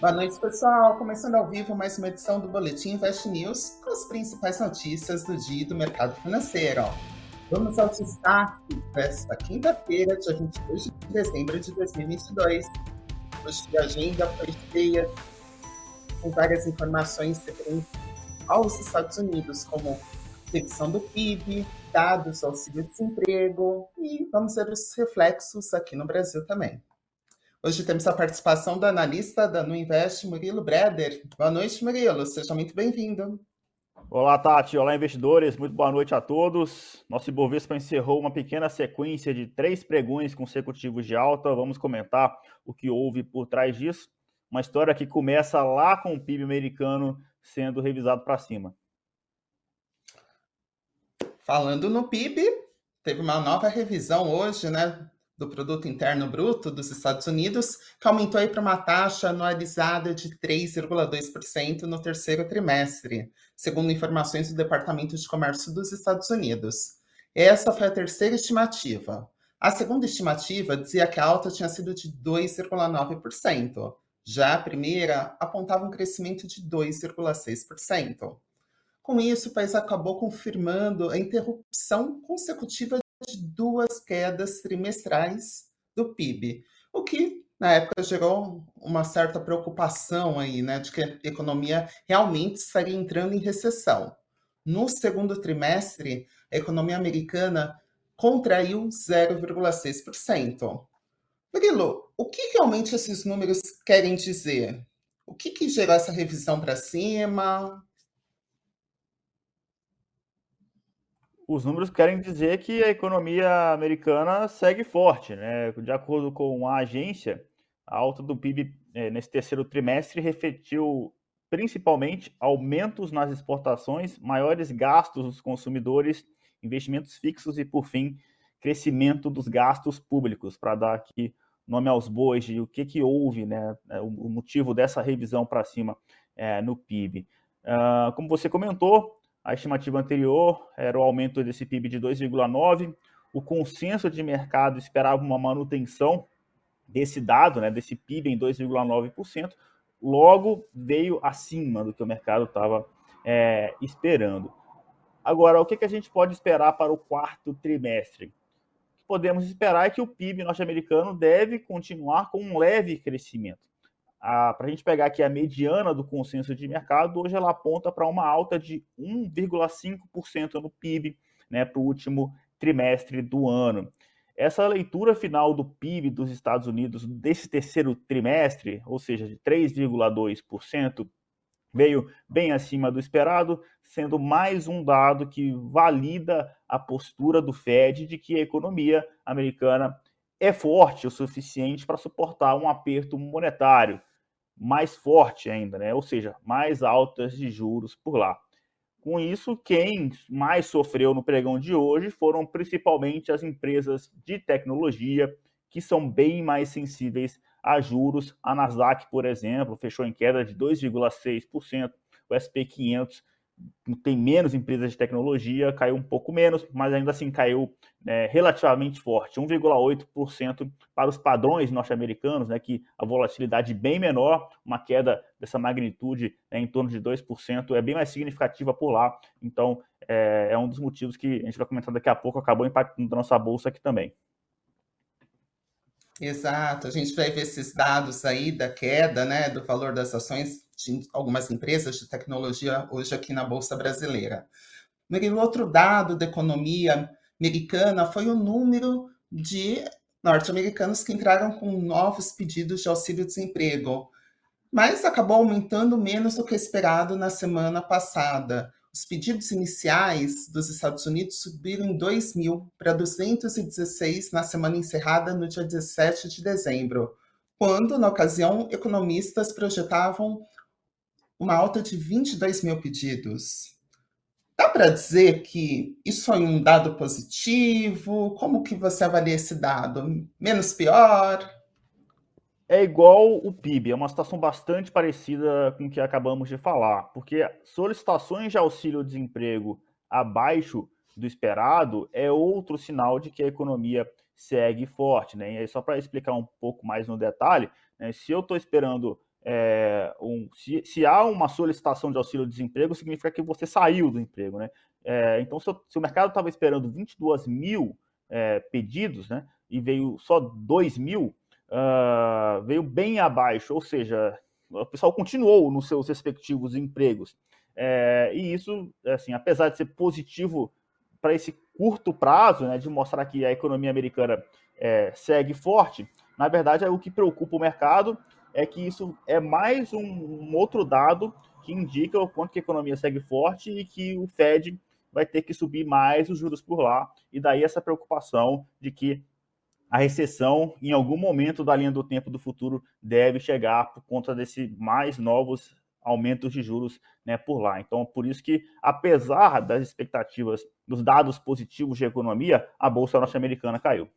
Boa noite, pessoal. Começando ao vivo mais uma edição do Boletim Invest News com as principais notícias do dia e do mercado financeiro. Vamos aos destaques desta quinta-feira, dia 22 de dezembro de 2022. Hoje a agenda foi cheia com várias informações referentes aos Estados Unidos, como previsão do PIB, dados do auxílio-desemprego e vamos ver os reflexos aqui no Brasil também. Hoje temos a participação da analista da Nuinvest, Murilo Breder. Boa noite, Murilo. Seja muito bem-vindo. Olá, Tati. Olá, investidores. Muito boa noite a todos. Nosso Ibovespa encerrou uma pequena sequência de 3 pregões consecutivos de alta. Vamos comentar o que houve por trás disso. Uma história que começa lá com o PIB americano sendo revisado para cima. Falando no PIB, teve uma nova revisão hoje, né? Do Produto Interno Bruto dos Estados Unidos, que aumentou aí para uma taxa anualizada de 3,2% no terceiro trimestre, segundo informações do Departamento de Comércio dos Estados Unidos. Essa foi a terceira estimativa. A segunda estimativa dizia que a alta tinha sido de 2,9%. Já a primeira apontava um crescimento de 2,6%. Com isso, o país acabou confirmando a interrupção consecutiva de 2 quedas trimestrais do PIB, o que na época gerou uma certa preocupação aí, né, de que a economia realmente estaria entrando em recessão. No segundo trimestre, a economia americana contraiu 0,6%. Murilo, o que realmente esses números querem dizer? O que gerou essa revisão para cima? Os números querem dizer que a economia americana segue forte, né? De acordo com a agência, a alta do PIB nesse terceiro trimestre refletiu principalmente aumentos nas exportações, maiores gastos dos consumidores, investimentos fixos e, por fim, crescimento dos gastos públicos, para dar aqui nome aos bois de o que houve, né? O motivo dessa revisão para cima no PIB. Como você comentou, a estimativa anterior era o aumento desse PIB de 2,9%. O consenso de mercado esperava uma manutenção desse dado, né, desse PIB em 2,9%. Logo, veio acima do que o mercado estava esperando. Agora, o que a gente pode esperar para o quarto trimestre? O que podemos esperar é que o PIB norte-americano deve continuar com um leve crescimento. Para a gente pegar aqui a mediana do consenso de mercado, hoje ela aponta para uma alta de 1,5% no PIB, né, para o último trimestre do ano. Essa leitura final do PIB dos Estados Unidos desse terceiro trimestre, ou seja, de 3,2%, veio bem acima do esperado, sendo mais um dado que valida a postura do Fed de que a economia americana é forte o suficiente para suportar um aperto monetário mais forte ainda, né? Ou seja, mais altas de juros por lá. Com isso, quem mais sofreu no pregão de hoje foram principalmente as empresas de tecnologia, que são bem mais sensíveis a juros. A Nasdaq, por exemplo, fechou em queda de 2,6%. O S&P 500 tem menos empresas de tecnologia, caiu um pouco menos, mas ainda assim caiu relativamente forte, 1,8% para os padrões norte-americanos, né, que a volatilidade é bem menor, uma queda dessa magnitude, né, em torno de 2%, é bem mais significativa por lá, então é um dos motivos que a gente vai comentar daqui a pouco, acabou impactando a nossa bolsa aqui também. Exato, a gente vai ver esses dados aí da queda, né, do valor das ações de algumas empresas de tecnologia hoje aqui na Bolsa Brasileira. Murilo, outro dado da economia americana foi o número de norte-americanos que entraram com novos pedidos de auxílio-desemprego, mas acabou aumentando menos do que esperado na semana passada. Os pedidos iniciais dos Estados Unidos subiram em 2.000 para 216 na semana encerrada no dia 17 de dezembro, quando, na ocasião, economistas projetavam uma alta de 22.000 pedidos. Dá para dizer que isso foi um dado positivo? Como que você avalia esse dado? Menos pior? É igual o PIB, é uma situação bastante parecida com o que acabamos de falar, porque solicitações de auxílio-desemprego abaixo do esperado é outro sinal de que a economia segue forte, né? E aí, só para explicar um pouco mais no detalhe, né, se eu estou esperando se há uma solicitação de auxílio-desemprego, significa que você saiu do emprego, né? Então, se o mercado estava esperando 22 mil pedidos, né, e veio só 2 mil, veio bem abaixo, ou seja, o pessoal continuou nos seus respectivos empregos. E isso, assim, apesar de ser positivo para esse curto prazo, né, de mostrar que a economia americana segue forte, na verdade, o que preocupa o mercado é que isso é mais um outro dado que indica o quanto que a economia segue forte e que o Fed vai ter que subir mais os juros por lá, e daí essa preocupação de que a recessão, em algum momento da linha do tempo do futuro, deve chegar por conta desse mais novos aumentos de juros, né, por lá. Então, por isso que, apesar das expectativas, dos dados positivos de economia, a Bolsa Norte-Americana caiu.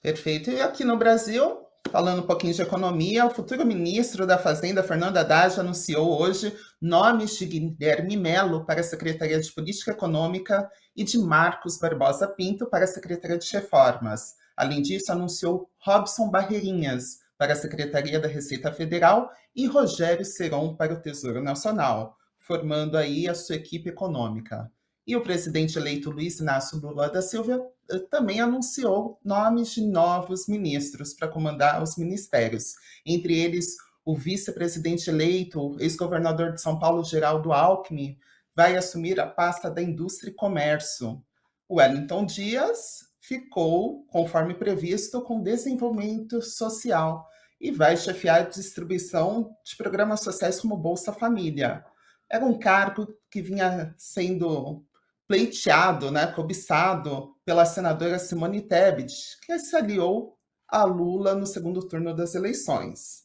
Perfeito. E aqui no Brasil, falando um pouquinho de economia, o futuro ministro da Fazenda, Fernando Haddad, anunciou hoje nomes de Guilherme Mello para a Secretaria de Política Econômica e de Marcos Barbosa Pinto para a Secretaria de Reformas. Além disso, anunciou Robson Barreirinhas para a Secretaria da Receita Federal e Rogério Seron para o Tesouro Nacional, formando aí a sua equipe econômica. E o presidente eleito Luiz Inácio Lula da Silva também anunciou nomes de novos ministros para comandar os ministérios. Entre eles, o vice-presidente eleito, ex-governador de São Paulo, Geraldo Alckmin, vai assumir a pasta da Indústria e Comércio. O Wellington Dias ficou, conforme previsto, com desenvolvimento social e vai chefiar a distribuição de programas sociais como Bolsa Família. Era um cargo que vinha sendo pleiteado, né, cobiçado pela senadora Simone Tebet, que se aliou a Lula no segundo turno das eleições.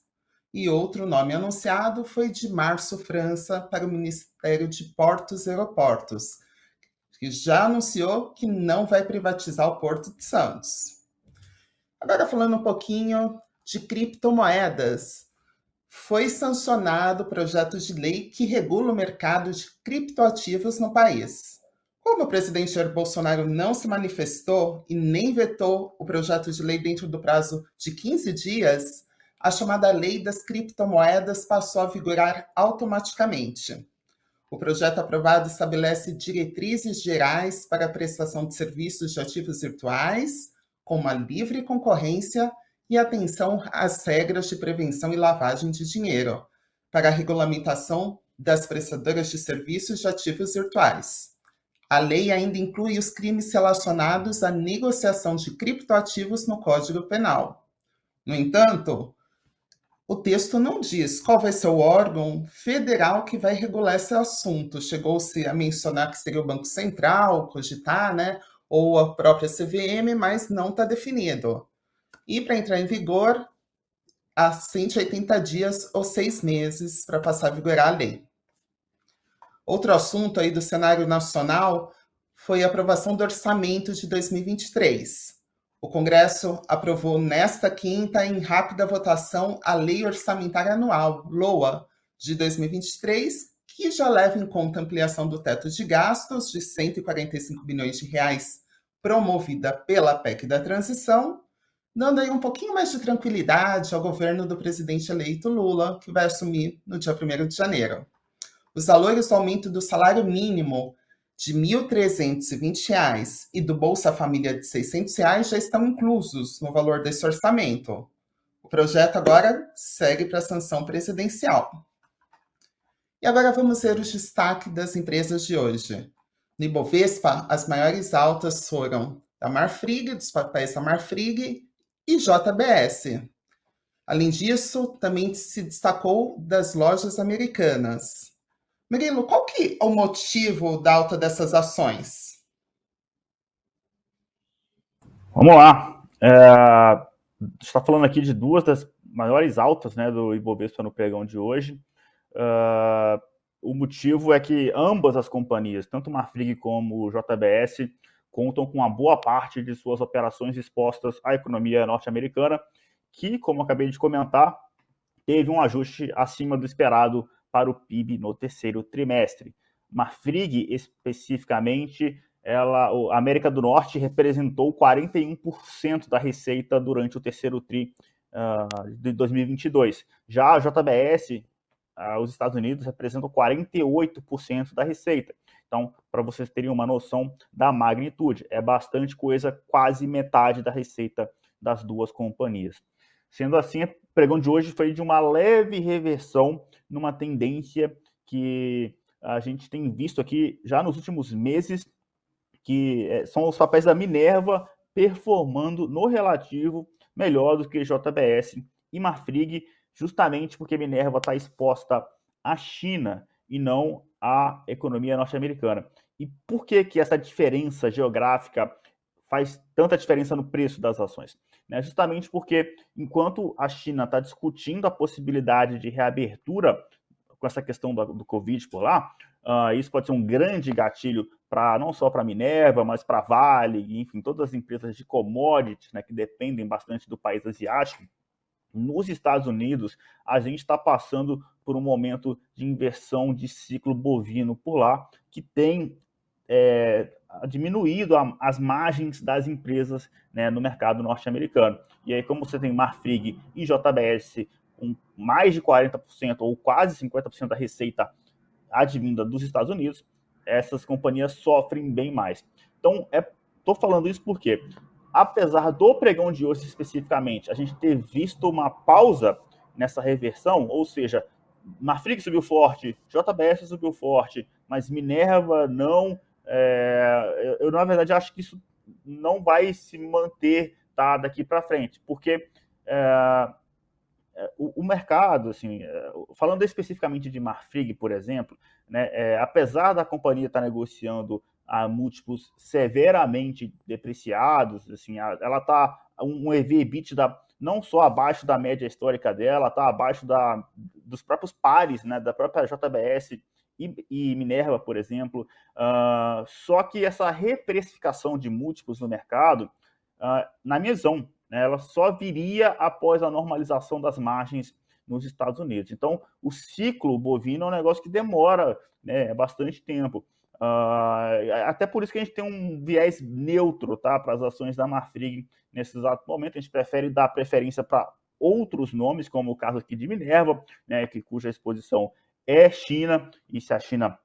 E outro nome anunciado foi de Márcio França para o Ministério de Portos e Aeroportos, que já anunciou que não vai privatizar o Porto de Santos. Agora, falando um pouquinho de criptomoedas. Foi sancionado o projeto de lei que regula o mercado de criptoativos no país. Como o presidente Jair Bolsonaro não se manifestou e nem vetou o projeto de lei dentro do prazo de 15 dias, a chamada Lei das Criptomoedas passou a vigorar automaticamente. O projeto aprovado estabelece diretrizes gerais para a prestação de serviços de ativos virtuais, com uma livre concorrência e atenção às regras de prevenção e lavagem de dinheiro, para a regulamentação das prestadoras de serviços de ativos virtuais. A lei ainda inclui os crimes relacionados à negociação de criptoativos no Código Penal. No entanto, o texto não diz qual vai ser o órgão federal que vai regular esse assunto. Chegou-se a mencionar que seria o Banco Central, cogitar, né, ou a própria CVM, mas não está definido. E para entrar em vigor, há 180 dias ou 6 meses para passar a vigorar a lei. Outro assunto aí do cenário nacional foi a aprovação do orçamento de 2023. O Congresso aprovou nesta quinta, em rápida votação, a Lei Orçamentária Anual, LOA, de 2023, que já leva em conta a ampliação do teto de gastos de R$ 145 bilhões, promovida pela PEC da Transição, dando aí um pouquinho mais de tranquilidade ao governo do presidente eleito Lula, que vai assumir no dia 1º de janeiro. Os valores do aumento do salário mínimo de R$ 1.320 e do Bolsa Família de R$ 600 já estão inclusos no valor desse orçamento. O projeto agora segue para a sanção presidencial. E agora vamos ver os destaques das empresas de hoje. No Ibovespa, as maiores altas foram da Marfrig, dos papéis da Marfrig e JBS. Além disso, também se destacou das Lojas Americanas. Murilo, qual que é o motivo da alta dessas ações? Vamos lá. A gente está falando aqui de duas das maiores altas, né, do Ibovespa no pregão de hoje. O motivo é que ambas as companhias, tanto Marfrig como JBS, contam com uma boa parte de suas operações expostas à economia norte-americana, que, como eu acabei de comentar, teve um ajuste acima do esperado para o PIB no terceiro trimestre. Marfrig, especificamente, a América do Norte representou 41% da receita durante o terceiro tri de 2022. Já a JBS, os Estados Unidos, representam 48% da receita. Então, para vocês terem uma noção da magnitude, é bastante coisa, quase metade da receita das duas companhias. Sendo assim, o pregão de hoje foi de uma leve reversão numa tendência que a gente tem visto aqui já nos últimos meses, que são os papéis da Minerva performando no relativo melhor do que JBS e Marfrig, justamente porque Minerva está exposta à China e não à economia norte-americana. E por que essa diferença geográfica faz tanta diferença no preço das ações? Justamente porque, enquanto a China está discutindo a possibilidade de reabertura com essa questão do Covid por lá, isso pode ser um grande gatilho para não só para a Minerva, mas para a Vale, enfim, todas as empresas de commodities, né, que dependem bastante do país asiático. Nos Estados Unidos, a gente está passando por um momento de inversão de ciclo bovino por lá, que tem diminuído as margens das empresas, né, no mercado norte-americano. E aí, como você tem Marfrig e JBS com mais de 40% ou quase 50% da receita advinda dos Estados Unidos, essas companhias sofrem bem mais. Então, estou falando isso porque, apesar do pregão de hoje especificamente, a gente ter visto uma pausa nessa reversão, ou seja, Marfrig subiu forte, JBS subiu forte, mas Minerva não. Eu, na verdade, acho que isso não vai se manter, tá, daqui para frente, porque o mercado, assim, falando especificamente de Marfrig, por exemplo, né, apesar da companhia estar negociando a múltiplos severamente depreciados, assim, ela está um EV/EBITDA não só abaixo da média histórica dela, está abaixo dos próprios pares, né, da própria JBS e Minerva, por exemplo. Só que essa reprecificação de múltiplos no mercado, na minha visão, né, ela só viria após a normalização das margens nos Estados Unidos. Então, o ciclo bovino é um negócio que demora, né, bastante tempo. Até por isso que a gente tem um viés neutro, tá, para as ações da Marfrig nesse exato momento. A gente prefere dar preferência para outros nomes, como o caso aqui de Minerva, né, cuja exposição é China, e se a China,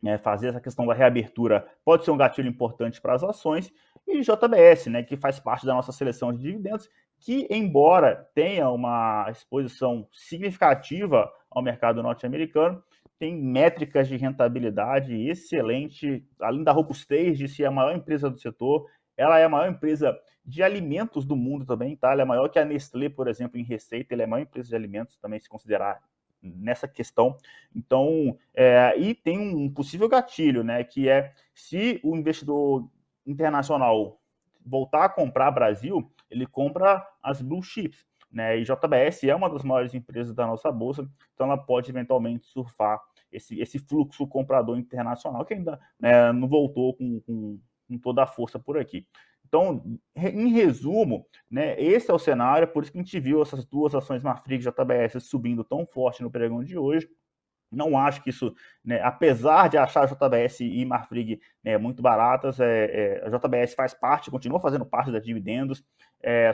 né, fazer essa questão da reabertura, pode ser um gatilho importante para as ações. E JBS, né, que faz parte da nossa seleção de dividendos, que, embora tenha uma exposição significativa ao mercado norte-americano, tem métricas de rentabilidade excelente, além da robustez de ser a maior empresa do setor. Ela é a maior empresa de alimentos do mundo também, tá? Ela é maior que a Nestlé, por exemplo, em receita. Ela é a maior empresa de alimentos também, se considerar nessa questão. Então, e tem um possível gatilho, né, que é se o investidor internacional voltar a comprar Brasil, ele compra as blue chips, né? E JBS é uma das maiores empresas da nossa bolsa, então ela pode eventualmente surfar esse fluxo comprador internacional que ainda, né, não voltou com toda a força por aqui. Então, em resumo, né, esse é o cenário, por isso que a gente viu essas duas ações, Marfrig e JBS, subindo tão forte no pregão de hoje. Não acho que isso, né, apesar de achar JBS e Marfrig, né, muito baratas, a JBS faz parte, continua fazendo parte das dividendos,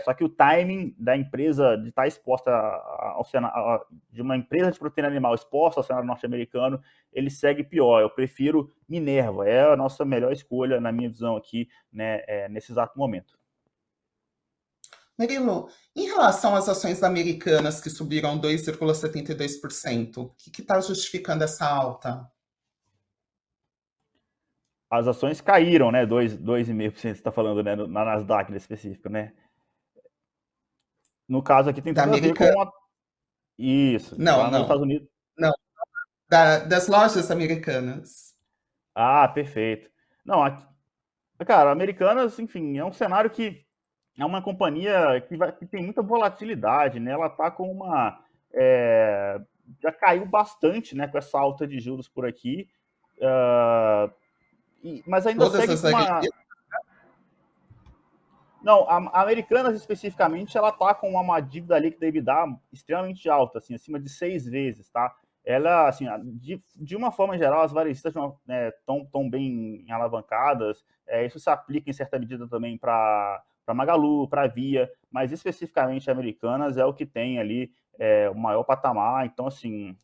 só que o timing da empresa de estar exposta ao cenário, de uma empresa de proteína animal exposta ao cenário norte-americano, ele segue pior. Eu prefiro Minerva, é a nossa melhor escolha, na minha visão aqui, né, nesse exato momento. Murilo, em relação às ações americanas que subiram 2,72%, o que está justificando essa alta? As ações caíram, né? 2,5%, você está falando, né? Na Nasdaq, em específico, né? No caso aqui tem tudo a ver com a... Isso. Não, nos Estados Unidos. Não. Das lojas americanas. Ah, perfeito. Não, aqui... Cara, Americanas, enfim, é um cenário que... É uma companhia que tem muita volatilidade, né? Ela está com uma... já caiu bastante, né, com essa alta de juros por aqui. Mas ainda segue com uma... Não, a Americanas, especificamente, ela está com uma dívida líquida EBITDA extremamente alta, assim, acima de 6 vezes, tá? Ela, assim, de uma forma geral, as varejistas estão, né, tão bem alavancadas. Isso se aplica, em certa medida, também para para Magalu, para Via, mas especificamente Americanas é o que tem ali o maior patamar. Então, assim,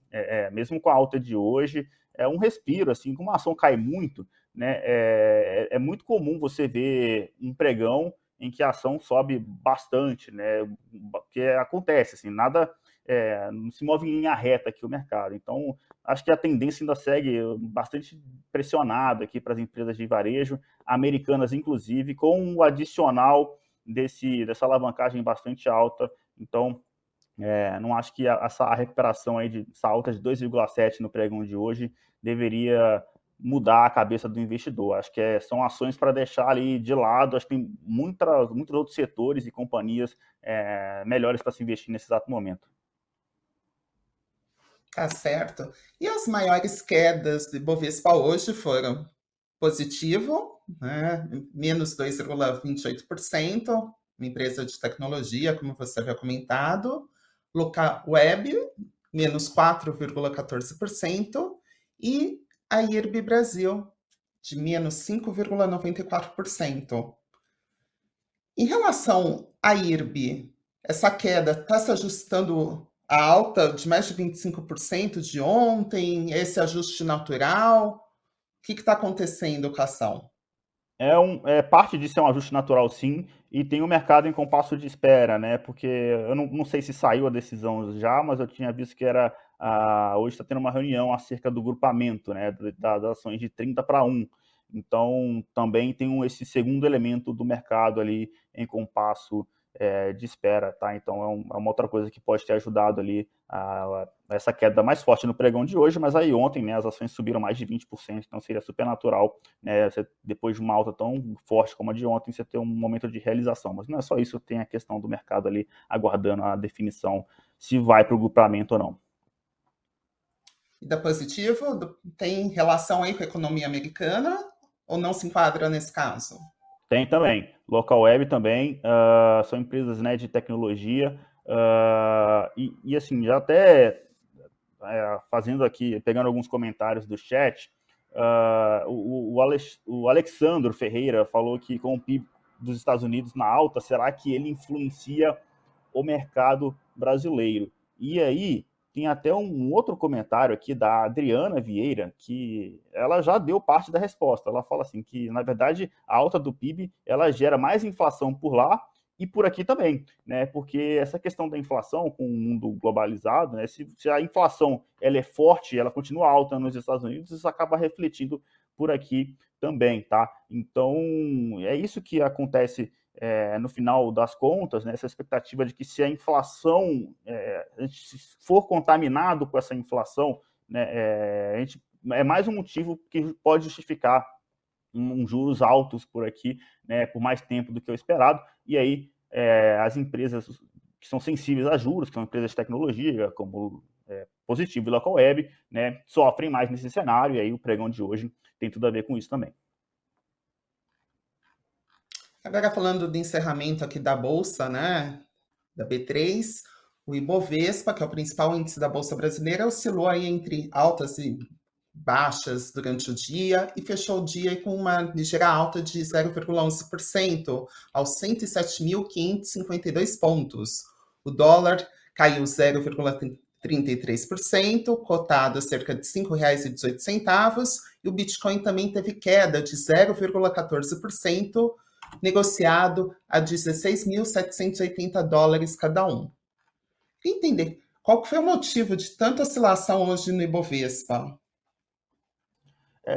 mesmo com a alta de hoje, é um respiro, assim, como a ação cai muito, né, é muito comum você ver um pregão em que a ação sobe bastante, né, porque acontece, assim, nada... não se move em linha reta aqui o mercado. Então, acho que a tendência ainda segue bastante pressionada aqui para as empresas de varejo, americanas inclusive, com o adicional dessa alavancagem bastante alta. Então, não acho que essa recuperação aí, essa alta de 2,7 no pregão de hoje, deveria mudar a cabeça do investidor. Acho que são ações para deixar ali de lado. Acho que tem muitos outros setores e companhias melhores para se investir nesse exato momento. Tá certo. E as maiores quedas do Ibovespa hoje foram positivo, né? Menos 2,28%, uma empresa de tecnologia, como você havia comentado. Locaweb, menos 4,14%. E a IRB Brasil, de menos 5,94%. Em relação à IRB, essa queda está se ajustando... A alta de mais de 25% de ontem, esse ajuste natural, o que está acontecendo com a ação? Parte disso é um ajuste natural, sim, e tem o mercado em compasso de espera, né? Porque eu não sei se saiu a decisão já, mas eu tinha visto que hoje está tendo uma reunião acerca do grupamento, né? Das ações de 30-1. Então, também tem esse segundo elemento do mercado ali em compasso de espera, tá? Então é uma outra coisa que pode ter ajudado ali a essa queda mais forte no pregão de hoje, mas aí ontem, né, as ações subiram mais de 20%, então seria super natural, né, você, depois de uma alta tão forte como a de ontem, você ter um momento de realização, mas não é só isso, tem a questão do mercado ali aguardando a definição se vai para o grupamento ou não. E da positivo, tem relação aí com a economia americana ou não se enquadra nesse caso? Tem também. Locaweb também, são empresas, né, de tecnologia, e assim, já até fazendo aqui, pegando alguns comentários do chat, o Alexandro Ferreira falou que com o PIB dos Estados Unidos na alta, será que ele influencia o mercado brasileiro? E aí, tem até um outro comentário aqui da Adriana Vieira, que ela já deu parte da resposta. Ela fala assim que, na verdade, a alta do PIB ela gera mais inflação por lá e por aqui também, né? Porque essa questão da inflação com o mundo globalizado, né? Se a inflação ela é forte, ela continua alta nos Estados Unidos, isso acaba refletindo por aqui também, tá? Então, é isso que acontece no final das contas, né? Essa expectativa de que se a inflação, a gente for contaminado com essa inflação, né? É mais um motivo que pode justificar um juros altos por aqui, né? Por mais tempo do que o esperado, e aí as empresas que são sensíveis a juros, que são empresas de tecnologia, como Positivo e Locaweb, né, sofrem mais nesse cenário, e aí o pregão de hoje tem tudo a ver com isso também. Agora, falando do encerramento aqui da Bolsa, né, da B3, o Ibovespa, que é o principal índice da Bolsa brasileira, oscilou aí entre altas e baixas durante o dia e fechou o dia com uma ligeira alta de 0,11% aos 107.552 pontos. O dólar caiu 0,33%, cotado a cerca de R$ 5,18, e o Bitcoin também teve queda de 0,14%, negociado a 16.780 dólares cada um. Queria entender qual foi o motivo de tanta oscilação hoje no Ibovespa?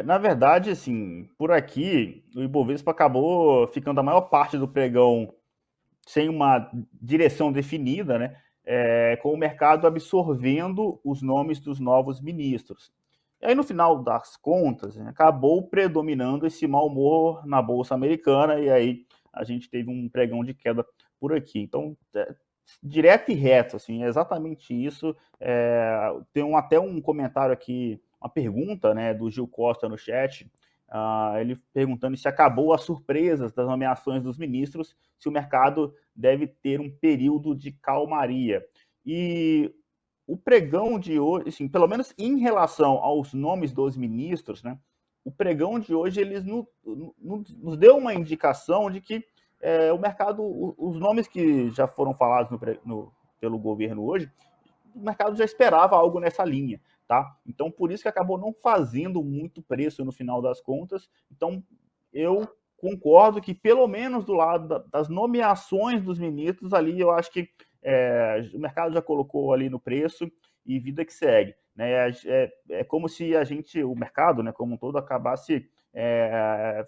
Na verdade, assim, por aqui, o Ibovespa acabou ficando a maior parte do pregão sem uma direção definida, né? Com o mercado absorvendo os nomes dos novos ministros. E aí, no final das contas, né, acabou predominando esse mau humor na Bolsa Americana, e aí a gente teve um pregão de queda por aqui. Então, direto e reto, assim, é exatamente isso. Tem até um comentário aqui, uma pergunta, né, do Gil Costa no chat, ele perguntando se acabou as surpresas das nomeações dos ministros, se o mercado deve ter um período de calmaria. E o pregão de hoje, assim, pelo menos em relação aos nomes dos ministros, né, o pregão de hoje eles nos deu uma indicação de que o mercado, os nomes que já foram falados pelo governo hoje, o mercado já esperava algo nessa linha, tá? Então, por isso que acabou não fazendo muito preço no final das contas. Então, eu concordo que, pelo menos do lado das nomeações dos ministros ali, eu acho que o mercado já colocou ali no preço e vida que segue, né? É como se o mercado, né, como um todo, acabasse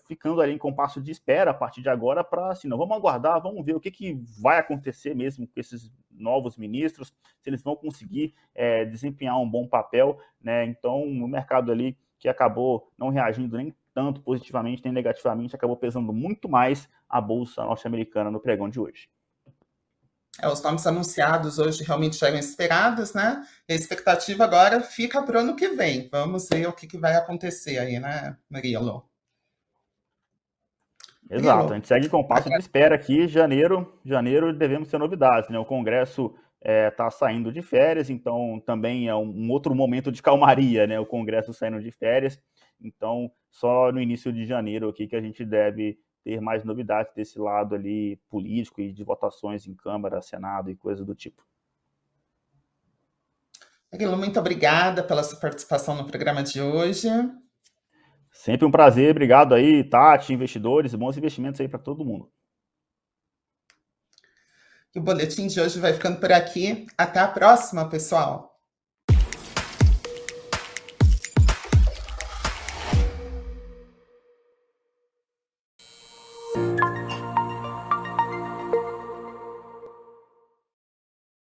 ficando ali em compasso de espera a partir de agora para, assim, não, vamos aguardar, vamos ver o que vai acontecer mesmo com esses novos ministros, se eles vão conseguir desempenhar um bom papel, né? Então, o mercado ali que acabou não reagindo nem tanto positivamente nem negativamente, acabou pesando muito mais a bolsa norte-americana no pregão de hoje. Os nomes anunciados hoje realmente eram esperados, né? E a expectativa agora fica para o ano que vem. Vamos ver o que vai acontecer aí, né, Murilo? Exato, Murilo, a gente segue com o passo de espera aqui. Janeiro devemos ter novidades, né? O Congresso está saindo de férias, então também é um outro momento de calmaria, né? O Congresso saindo de férias. Então, só no início de janeiro aqui que a gente deve ter mais novidades desse lado ali político e de votações em Câmara, Senado e coisa do tipo. Murilo, muito obrigada pela sua participação no programa de hoje. Sempre um prazer, obrigado aí, Tati, investidores, bons investimentos aí para todo mundo. E o boletim de hoje vai ficando por aqui. Até a próxima, pessoal!